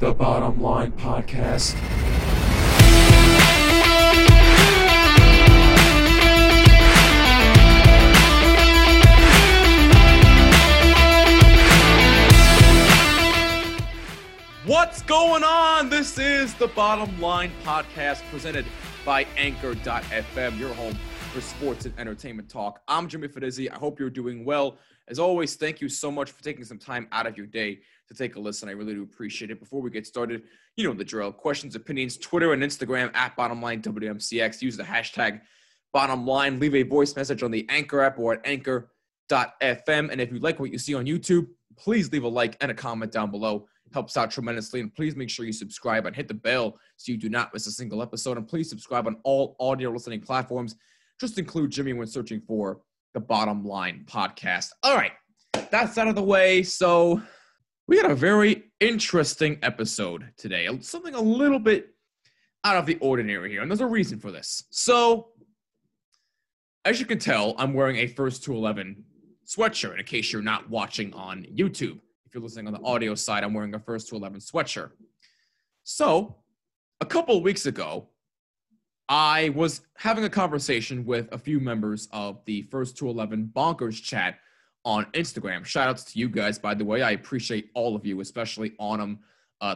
The Bottom Line Podcast. What's going on? This is The Bottom Line Podcast presented by Anchor.fm, your home for sports and entertainment talk. I'm Jimmy Fedizzi. I hope you're doing well. As always, thank you so much for taking some time out of your day to take a listen. I really do appreciate it. Before we get started, you know the drill. Questions, opinions, Twitter and Instagram at BottomLineWMCX. Use the hashtag BottomLine. Leave a voice message on the Anchor app or at Anchor.fm. And if you like what you see on YouTube, please leave a like and a comment down below. Helps out tremendously. And please make sure you subscribe and hit the bell so you do not miss a single episode. And please subscribe on all audio listening platforms. Just include Jimmy when searching for The Bottom Line Podcast. All right, that's out of the way. So we got a very interesting episode today. Something a little bit out of the ordinary here. And there's a reason for this. So as you can tell, I'm wearing a First To 11 sweatshirt in case you're not watching on YouTube. If you're listening on the audio side, I'm wearing a First To 11 sweatshirt. So a couple of weeks ago, I was having a conversation with a few members of the First To 11 Bonkers chat on Instagram. Shout outs to you guys, by the way. I appreciate all of you, especially Autumn,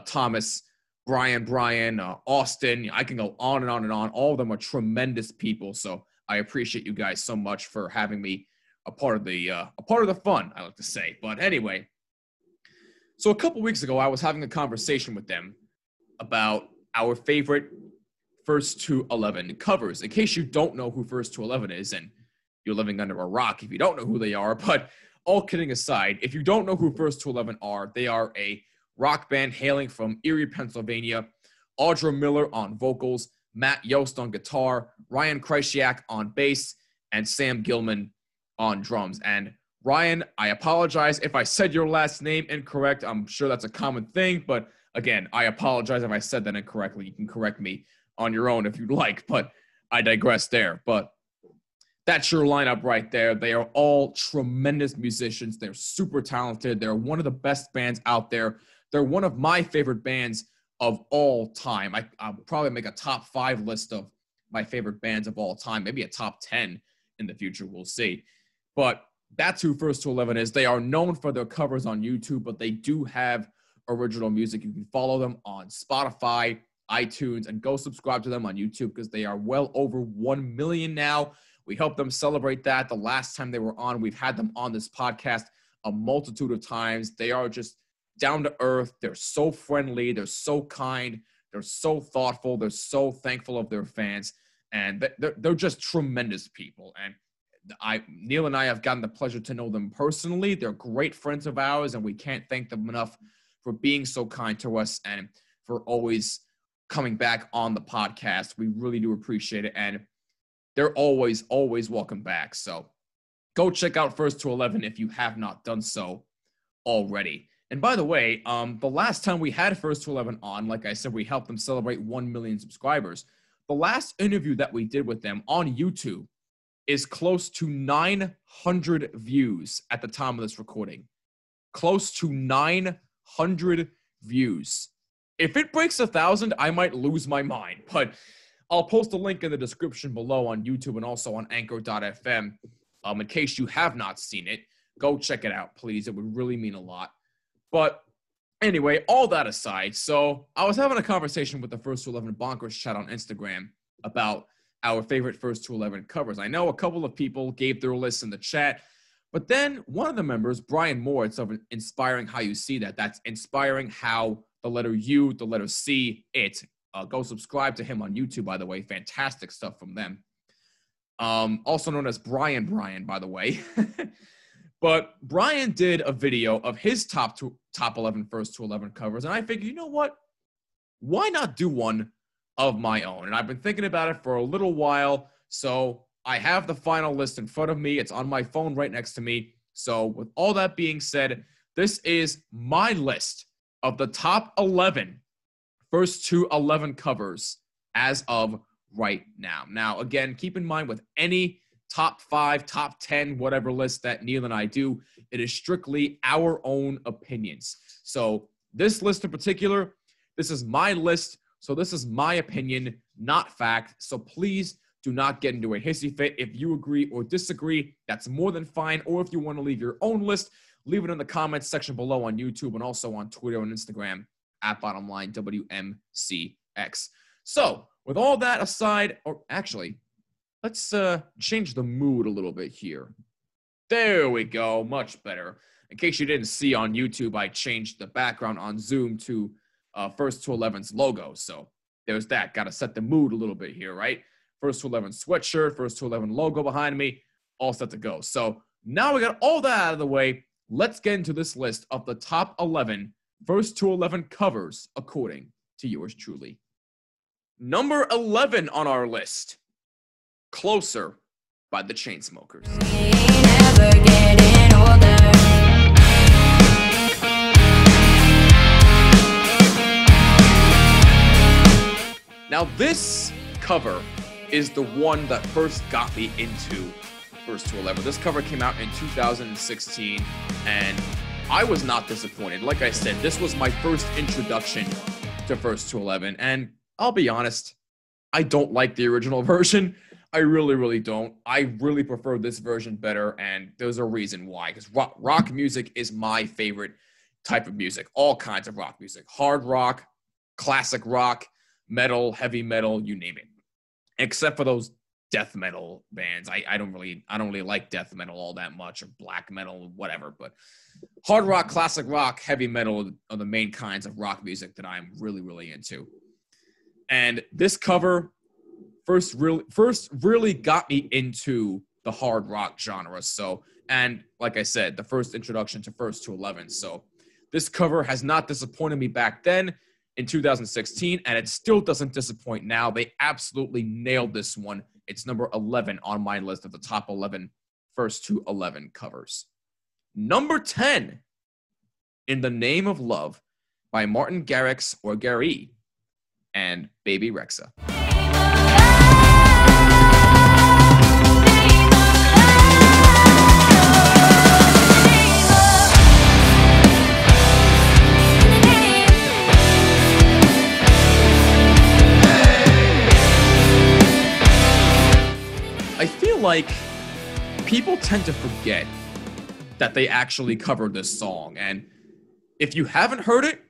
Thomas, Brian, Austin. I can go on and on and on. All of them are tremendous people. So I appreciate you guys so much for having me a part of the fun, I like to say. But anyway, so a couple weeks ago, I was having a conversation with them about our favorite First To 11 covers. In case you don't know who First To 11 is, and you're living under a rock if you don't know who they are, but all kidding aside, if you don't know who First To 11 are, they are a rock band hailing from Erie, Pennsylvania. Audra Miller on vocals, Matt Yost on guitar, Ryan Krysiak on bass, and Sam Gilman on drums. And Ryan, I apologize if I said your last name incorrect. I'm sure that's a common thing, but again, I apologize if I said that incorrectly. You can correct me on your own if you'd like, but I digress there. But that's your lineup right there. They are all tremendous musicians. They're super talented. They're one of the best bands out there. They're one of my favorite bands of all time. I'll probably make a top 5 list of my favorite bands of all time, maybe a top 10 in the future. We'll see. But that's who First To 11 is. They are known for their covers on YouTube, but they do have original music. You can follow them on Spotify, iTunes, and go subscribe to them on YouTube because they are well over 1 million now. We helped them celebrate that the last time they were on. We've had them on this podcast a multitude of times. They are just down to earth. They're so friendly. They're so kind. They're so thoughtful. They're so thankful of their fans. And they're just tremendous people. And Neil and I have gotten the pleasure to know them personally. They're great friends of ours, and we can't thank them enough for being so kind to us and for always coming back on the podcast. We really do appreciate it, and they're always welcome back. So go check out First To 11 if you have not done so already. And by the way, the last time we had First To 11 on, like I said, we helped them celebrate 1 million subscribers. The last interview that we did with them on YouTube is close to 900 views at the time of this recording. Close to 900 views. If it breaks 1,000, I might lose my mind, but I'll post a link in the description below on YouTube and also on Anchor.fm. In case you have not seen it, go check it out, please. It would really mean a lot. But anyway, all that aside, so I was having a conversation with the First To 11 Bonkers chat on Instagram about our favorite First To 11 covers. I know a couple of people gave their lists in the chat, but then one of the members, Brian Moore, it's of Inspiring How You See That. That's Inspiring How the letter U, the letter C, it. Go subscribe to him on YouTube, by the way. Fantastic stuff from them. Also known as Brian, by the way. But Brian did a video of his top 11 First To 11 covers, and I figured, you know what? Why not do one of my own? And I've been thinking about it for a little while, so I have the final list in front of me. It's on my phone right next to me. So with all that being said, this is my list of the top 11 First To 11 covers as of right now. Now, again, keep in mind with any top 5, top 10, whatever list that Neil and I do, it is strictly our own opinions. So this list in particular This is my list, so this is my opinion, not fact. So please do not get into a hissy fit. If you agree or disagree, that's more than fine. Or if you want to leave your own list, leave it in the comments section below on YouTube and also on Twitter and Instagram at BottomLineWMCX. So with all that aside, or actually, let's change the mood a little bit here. There we go. Much better. In case you didn't see on YouTube, I changed the background on Zoom to First To 11's logo. So there's that. Got to set the mood a little bit here, right? First To 11 sweatshirt, First To 11 logo behind me. All set to go. So now we got all that out of the way. Let's get into this list of the top 11 First To 11 covers, according to yours truly. Number 11 on our list, Closer by The Chainsmokers. Never getting older. Now this cover is the one that first got me into First To 11. This cover came out in 2016, and I was not disappointed. Like I said, this was my first introduction to First To 11, and I'll be honest, I don't like the original version. I really, really don't. I really prefer this version better, and there's a reason why. Because rock music is my favorite type of music. All kinds of rock music. Hard rock, classic rock, metal, heavy metal, you name it. Except for those death metal bands. I don't really like death metal all that much, or black metal, whatever. But hard rock, classic rock, heavy metal are the main kinds of rock music that I'm really, really into. And this cover first really got me into the hard rock genre. So, and like I said, the first introduction to First To 11. So this cover has not disappointed me back then in 2016, and it still doesn't disappoint now. They absolutely nailed this one. It's number 11 on my list of the top 11 First To 11 covers. Number 10, In the Name of Love by Martin Garrix, or Gary, and Bebe Rexha. I feel like people tend to forget that they actually covered this song. And if you haven't heard it,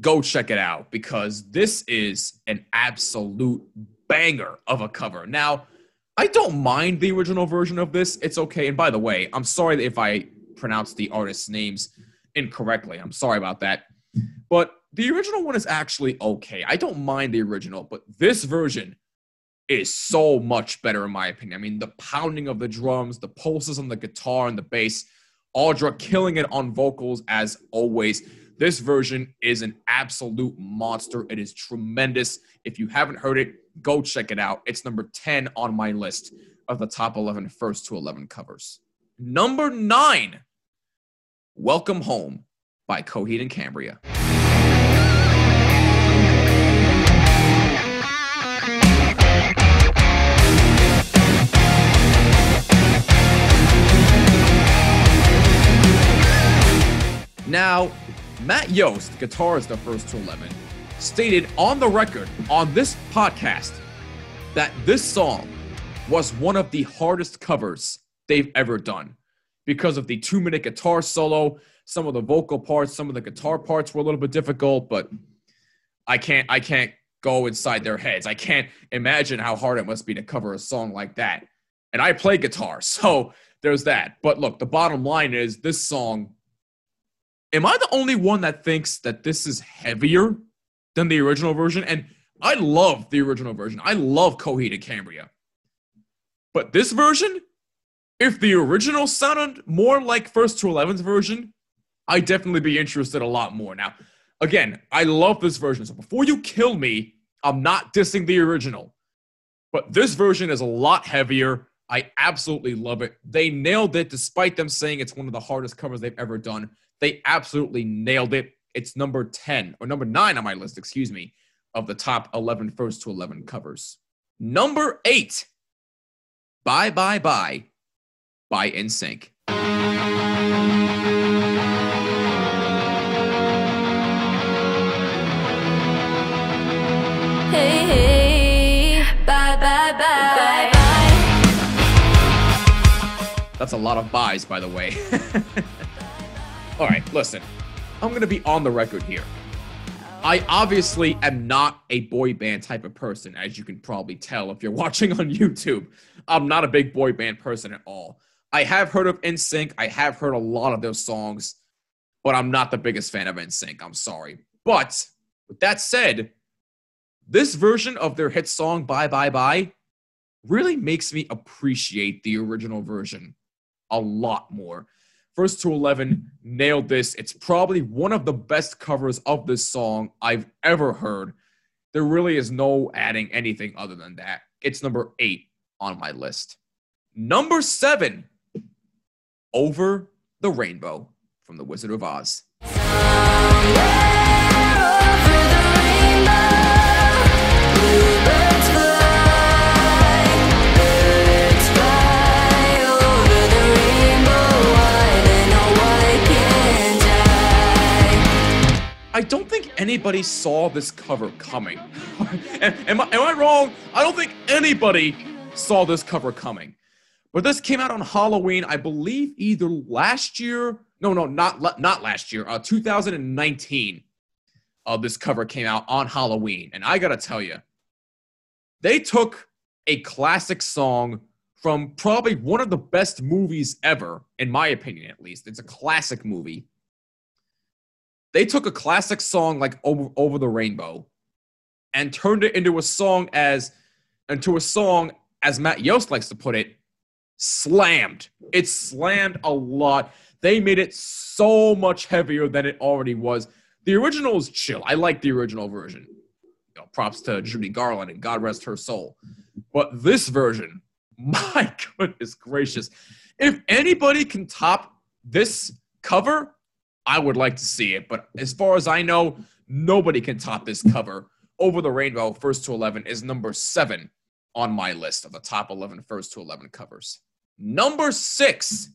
go check it out, because this is an absolute banger of a cover. Now, I don't mind the original version of this. It's okay. And by the way, I'm sorry if I pronounce the artists' names incorrectly. I'm sorry about that. But the original one is actually okay. I don't mind the original, but this version is so much better in my opinion. I mean, the pounding of the drums, the pulses on the guitar and the bass, Audra killing it on vocals as always. This version is an absolute monster. It is tremendous. If you haven't heard it, go check it out. It's number 10 on my list of the top 11 First To 11 covers. Number 9, Welcome Home by Coheed and Cambria. Now, Matt Yost, guitarist of First To 11, stated on the record on this podcast that this song was one of the hardest covers they've ever done because of the 2-minute guitar solo. Some of the vocal parts, some of the guitar parts were a little bit difficult, but I can't go inside their heads. I can't imagine how hard it must be to cover a song like that. And I play guitar, so there's that. But look, the bottom line is this song. Am I the only one that thinks that this is heavier than the original version? And I love the original version. I love Coheed and Cambria. But this version, if the original sounded more like First To 11's version, I'd definitely be interested a lot more. Now, again, I love this version. So before you kill me, I'm not dissing the original. But this version is a lot heavier. I absolutely love it. They nailed it, despite them saying it's one of the hardest covers they've ever done. They absolutely nailed it. It's number 10, or number 9 on my list, excuse me, of the top 11 First To 11 covers. Number 8, Bye Bye Bye by NSYNC. That's a lot of buys, by the way. All right, listen, I'm going to be on the record here. I obviously am not a boy band type of person, as you can probably tell if you're watching on YouTube. I'm not a big boy band person at all. I have heard of NSYNC. I have heard a lot of those songs, but I'm not the biggest fan of NSYNC. I'm sorry. But with that said, this version of their hit song, Bye Bye Bye, really makes me appreciate the original version a lot more. First to 11 nailed this. It's probably one of the best covers of this song I've ever heard. There really is no adding anything other than that. It's number 8 on my list. Number 7, Over the Rainbow from The Wizard of Oz. I don't think anybody saw this cover coming. Am I wrong? I don't think anybody saw this cover coming. But this came out on Halloween, I believe, either last year. No, not last year. 2019, this cover came out on Halloween. And I got to tell you, they took a classic song from probably one of the best movies ever, in my opinion at least. It's a classic movie. They took a classic song like Over the Rainbow and turned it into a song, as Matt Yost likes to put it, slammed. It slammed a lot. They made it so much heavier than it already was. The original is chill. I like the original version. You know, props to Judy Garland and God rest her soul. But this version, my goodness gracious. If anybody can top this cover, I would like to see it, but as far as I know, nobody can top this cover. Over the Rainbow, First to 11, is number 7 on my list of the top 11 First to 11 covers. Number 6,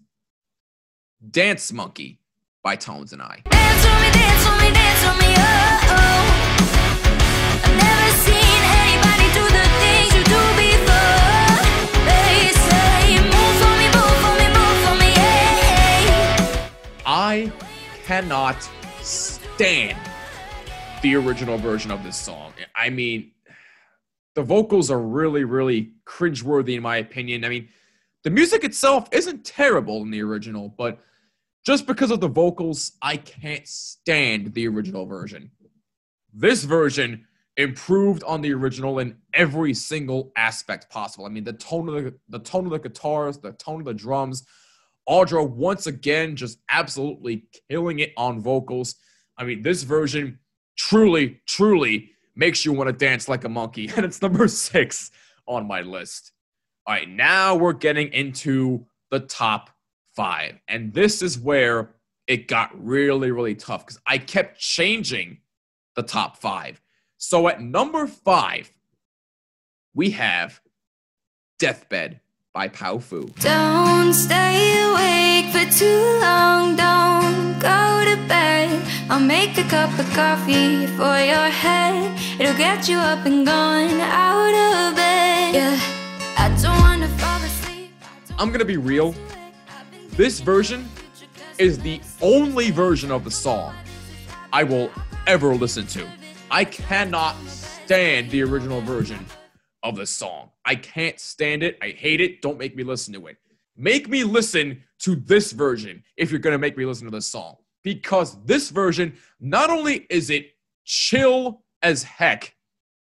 Dance Monkey by Tones and I. Dance with me, dance with me, dance with me, oh, oh. I've never seen anybody do the things you do before. They say, move for me, move for me, move for me, hey, hey. I cannot stand the original version of this song. I mean, the vocals are really, really cringeworthy in my opinion. I mean, the music itself isn't terrible in the original, but just because of the vocals, I can't stand the original version. This version improved on the original in every single aspect possible. I mean, the tone of the guitars, the tone of the drums, Audra, once again, just absolutely killing it on vocals. I mean, this version truly, truly makes you want to dance like a monkey. And it's number 6 on my list. All right, now we're getting into the top 5. And this is where it got really, really tough because I kept changing the top 5. So at number 5, we have Deathbed by Powfu. Don't stay awake for too long, don't go to bed. I'll make a cup of coffee for your head. It'll get you up and going out of bed. Yeah, I don't want to fall asleep. I'm going to be real. This version is the only version of the song I will ever listen to. I cannot stand the original version of the song. I can't stand it. I hate it. Don't make me listen to it. Make me listen to this version if you're going to make me listen to this song. Because this version, not only is it chill as heck,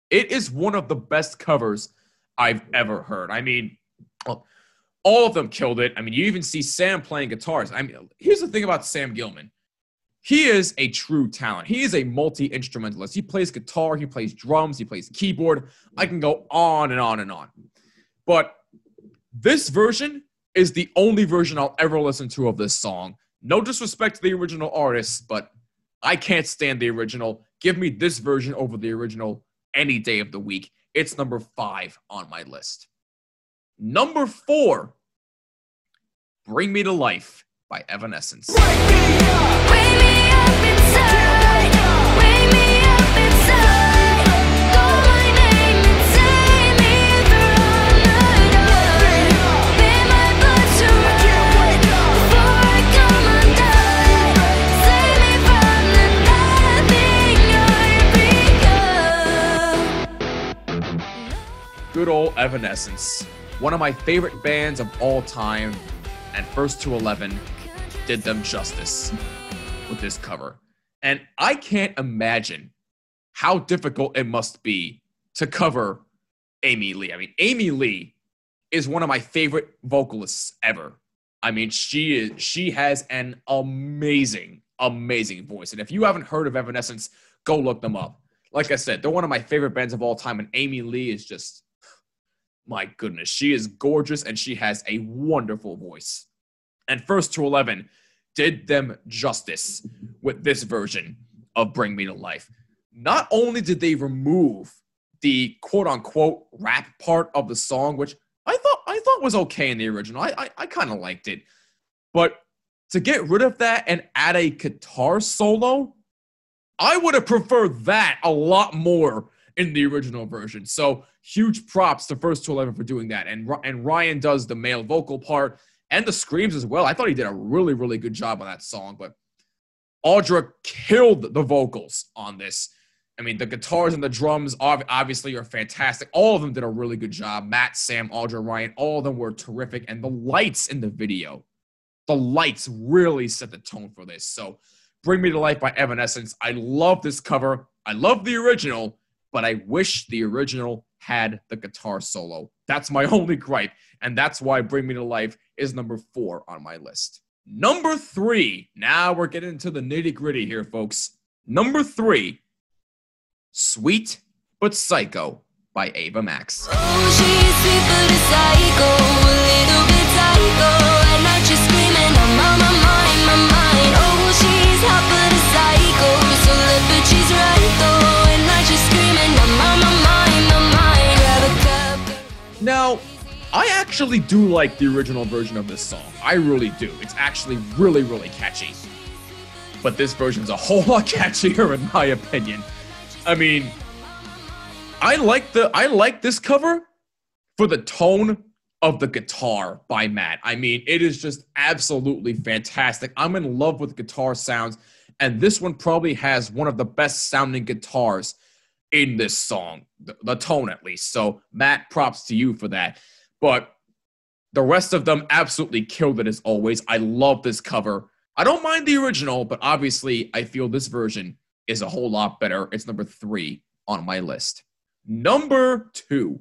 it is one of the best covers I've ever heard. I mean, all of them killed it. I mean, you even see Sam playing guitars. I mean, here's the thing about Sam Gilman. He is a true talent. He is a multi-instrumentalist. He plays guitar, he plays drums, he plays keyboard. I can go on and on and on. But this version is the only version I'll ever listen to of this song. No disrespect to the original artists, but I can't stand the original. Give me this version over the original any day of the week. It's number 5 on my list. Number 4, Bring Me to Life by Evanescence. Wake me up inside. Wake me up inside. Call my name and take me through the night. Be my blood to Good old Evanescence, one of my favorite bands of all time, and First To 11 did them justice with this cover. And I can't imagine how difficult it must be to cover Amy Lee. I mean, Amy Lee is one of my favorite vocalists ever. I mean, she has an amazing, amazing voice. And if you haven't heard of Evanescence, go look them up. Like I said, they're one of my favorite bands of all time, and Amy Lee is just, my goodness, she is gorgeous, and she has a wonderful voice. And First To 11 did them justice with this version of Bring Me To Life. Not only did they remove the quote-unquote rap part of the song, which I thought was okay in the original. I kind of liked it. But to get rid of that and add a guitar solo, I would have preferred that a lot more in the original version. So huge props to First To 11 for doing that. And Ryan does the male vocal part and the screams as well. I thought he did a really, really good job on that song. But Audra killed the vocals on this. I mean, the guitars and the drums obviously are fantastic. All of them did a really good job. Matt, Sam, Audra, Ryan, all of them were terrific. And the lights in the video, the lights really set the tone for this. So Bring Me To Life by Evanescence. I love this cover. I love the original, but I wish the original had the guitar solo. That's my only gripe. And that's why Bring Me To Life is number 4 on my list. Number 3. Now we're getting into the nitty gritty here, folks. Number 3. Sweet But Psycho by Ava Max. Oh, she's sweet but a psycho, a little bit psycho. At night she's screaming, I'm on my mind. Oh, she's hot but a psycho, so look, but she's right though. At night she's screaming, I'm on my mind. Grab a cup. Now, I actually do like the original version of this song. I really do. It's actually really, really catchy. But this version's a whole lot catchier in my opinion. I mean, I like this cover for the tone of the guitar by Matt. I mean, it is just absolutely fantastic. I'm in love with guitar sounds, and this one probably has one of the best sounding guitars in this song, the tone at least. So, Matt, props to you for that. But the rest of them absolutely killed it as always. I love this cover. I don't mind the original, but obviously I feel this version is a whole lot better. It's number 3 on my list. Number 2,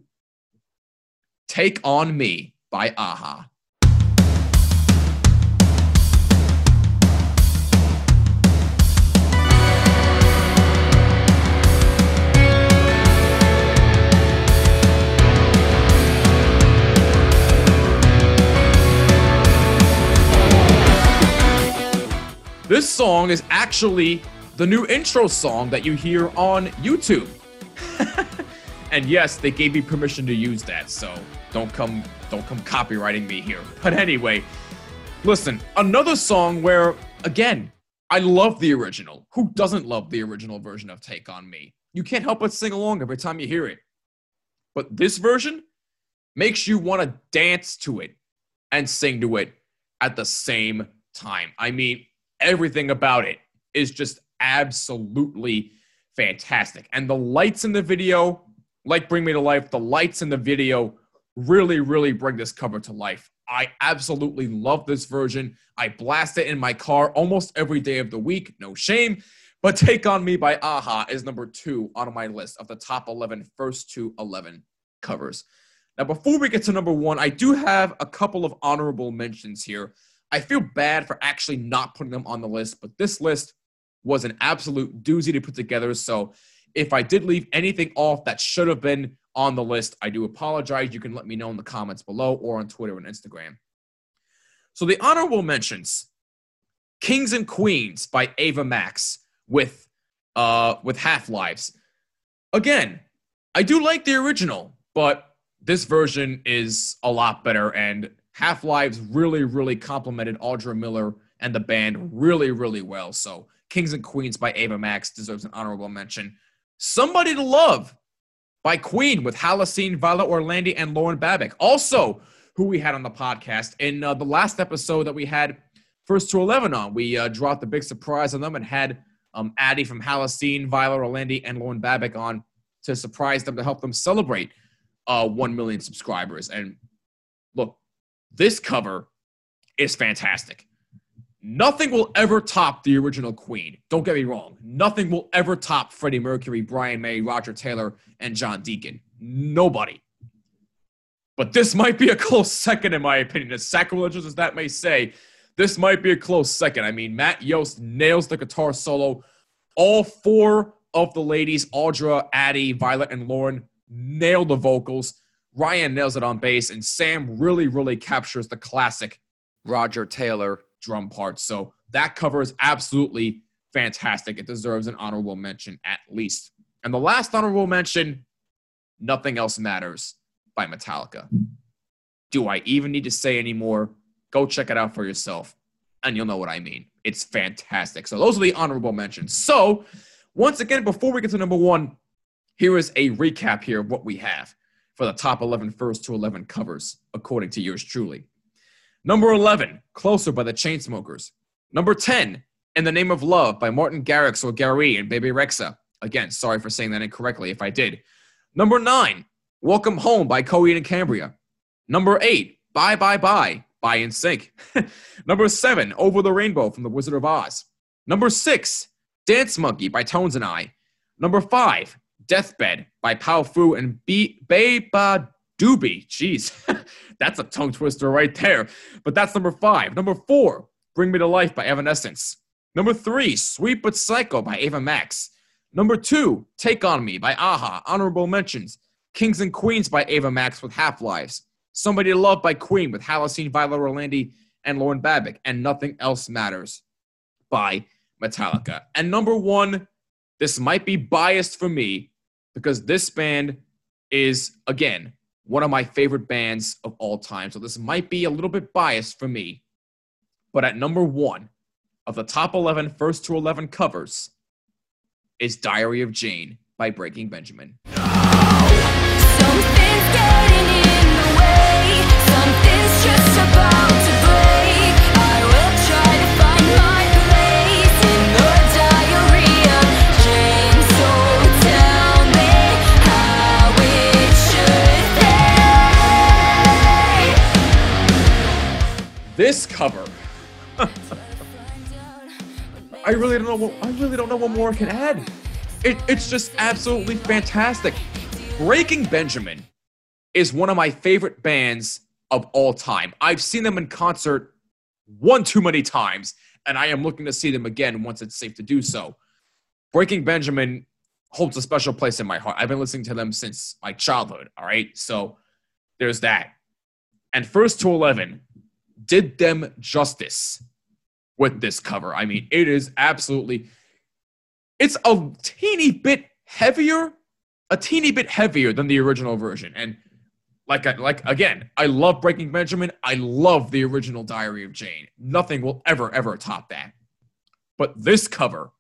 Take On Me by A-ha. This song is actually the new intro song that you hear on YouTube. And yes, they gave me permission to use that, so don't come copywriting me here. But anyway, listen, another song where, again, I love the original. Who doesn't love the original version of Take On Me? You can't help but sing along every time you hear it. But this version makes you want to dance to it and sing to it at the same time. I mean, everything about it is just absolutely fantastic. And the lights in the video, like Bring Me To Life, the lights in the video really, really bring this cover to life. I absolutely love this version. I blast it in my car almost every day of the week. No shame. But Take On Me by A-ha is number 2 on my list of the top 11 First To 11 covers. Now, before we get to number 1, I do have a couple of honorable mentions here. I feel bad for actually not putting them on the list, but this list was an absolute doozy to put together. So if I did leave anything off that should have been on the list, I do apologize. You can let me know in the comments below or on Twitter and Instagram. So the honorable mentions, Kings and Queens by Ava Max with Half-Lives. Again, I do like the original, but this version is a lot better. And Half-Lives really, really complimented Audra Miller and the band really, really well. So Kings and Queens by Ava Max deserves an honorable mention. Somebody to Love by Queen with Halocene, Violet Orlandi, and Lauren Babic. Also, who we had on the podcast in the last episode that we had First To 11 on. We dropped a big surprise on them and had Addie from Halocene, Violet Orlandi, and Lauren Babic on to surprise them, to help them celebrate 1 million subscribers. And look, this cover is fantastic. Nothing will ever top the original Queen. Don't get me wrong. Nothing will ever top Freddie Mercury, Brian May, Roger Taylor, and John Deacon. Nobody. But this might be a close second, in my opinion. As sacrilegious as that may say, this might be a close second. I mean, Matt Yost nails the guitar solo. All four of the ladies, Audra, Addie, Violet, and Lauren, nail the vocals. Ryan nails it on bass. And Sam really, really captures the classic Roger Taylor drum parts. So that cover is absolutely fantastic. It deserves an honorable mention at least. And the last honorable mention, Nothing Else Matters by Metallica. Do I even need to say any more? Go check it out for yourself and you'll know what I mean. It's fantastic. So those are the honorable mentions. So once again, before we get to number one, here is a recap here of what we have for the top 11 First to 11 covers, according to yours truly. Number 11, Closer by The Chainsmokers. Number 10, In the Name of Love by Martin Garrix or Gary and Bebe Rexha. Again, sorry for saying that incorrectly if I did. Number 9, Welcome Home by Coheed and Cambria. Number 8, Bye Bye Bye by NSYNC. Number 7, Over the Rainbow from The Wizard of Oz. Number 6, Dance Monkey by Tones and I. Number 5, Deathbed by Powfu and Beba Doobie. Jeez, that's a tongue twister right there. But that's number 5. Number 4, Bring Me to Life by Evanescence. Number 3, Sweet But Psycho by Ava Max. Number 2, Take On Me by A-ha. Honorable mentions, Kings and Queens by Ava Max with Half-Lives. Somebody to Love by Queen with Halocene, Violet Orlandi, and Lauren Babic. And Nothing Else Matters by Metallica. And number 1, this might be biased for me because this band is, again, one of my favorite bands of all time. So this might be a little bit biased for me. But at number 1 of the top 11 First to 11 covers is Diary of Jane by Breaking Benjamin. No! Something's getting in the way. Something's just about to break. I will try to find my place in the Diary of Jane. So tell me how it should be. This cover. I really don't know what more I can add. It's just absolutely fantastic. Breaking Benjamin is one of my favorite bands of all time. I've seen them in concert one too many times, and I am looking to see them again once it's safe to do so. Breaking Benjamin holds a special place in my heart. I've been listening to them since my childhood, all right? So there's that. And First to 11 did them justice with this cover. I mean, it is absolutely, it's a teeny bit heavier than the original version. And like again, I love Breaking Benjamin. I love the original Diary of Jane. Nothing will ever top that. But this cover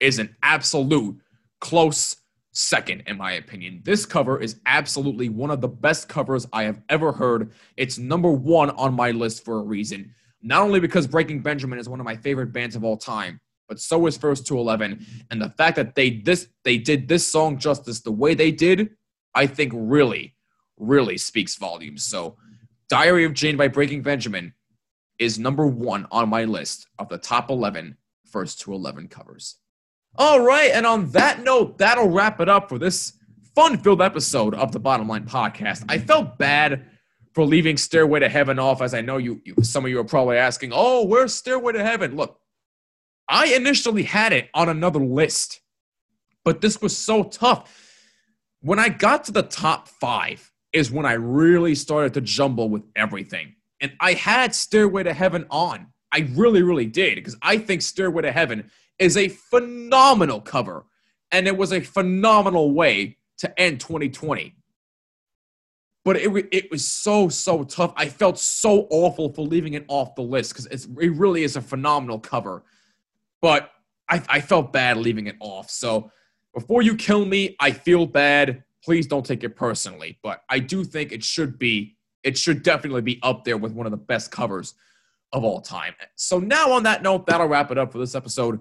is an absolute close second, in my opinion. This cover is absolutely one of the best covers I have ever heard. It's number 1 on my list for a reason. Not only because Breaking Benjamin is one of my favorite bands of all time, but so is First to 11. And the fact that they did this song justice the way they did, I think really, really speaks volumes. So Diary of Jane by Breaking Benjamin is number 1 on my list of the top 11 First to 11 covers. All right, and on that note, that'll wrap it up for this fun-filled episode of the Bottom Line Podcast. I felt bad for leaving Stairway to Heaven off, as I know some of you are probably asking, oh, where's Stairway to Heaven? Look, I initially had it on another list, but this was so tough. When I got to the top 5 is when I really started to jumble with everything. And I had Stairway to Heaven on. I really, really did, because I think Stairway to Heaven is a phenomenal cover, and it was a phenomenal way to end 2020. But it was so tough. I felt so awful for leaving it off the list because it really is a phenomenal cover. But I felt bad leaving it off. So before you kill me, I feel bad. Please don't take it personally. But I do think it should definitely be up there with one of the best covers of all time. So now on that note, that'll wrap it up for this episode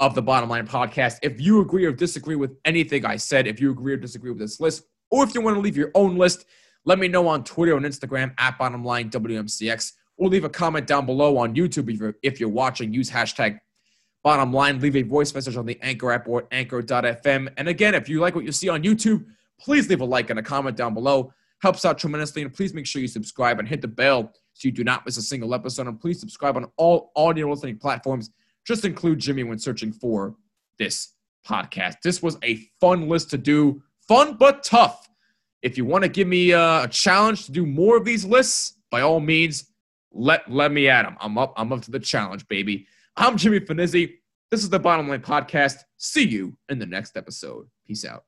of the Bottom Line Podcast. If you agree or disagree with anything I said, if you agree or disagree with this list, Or if you want to leave your own list, let me know on Twitter and Instagram at BottomLineWMCX. Or leave a comment down below on YouTube if you're watching. Use hashtag BottomLine. Leave a voice message on the Anchor app or Anchor.fm. And again, if you like what you see on YouTube, please leave a like and a comment down below. Helps out tremendously. And please make sure you subscribe and hit the bell so you do not miss a single episode. And please subscribe on all audio listening platforms. Just include Jimmy when searching for this podcast. This was a fun list to do. Fun but tough. If you want to give me a challenge to do more of these lists, by all means, let me at them. I'm up to the challenge, baby. I'm Jimmy Finizzi. This is the Bottom Line Podcast. See you in the next episode. Peace out.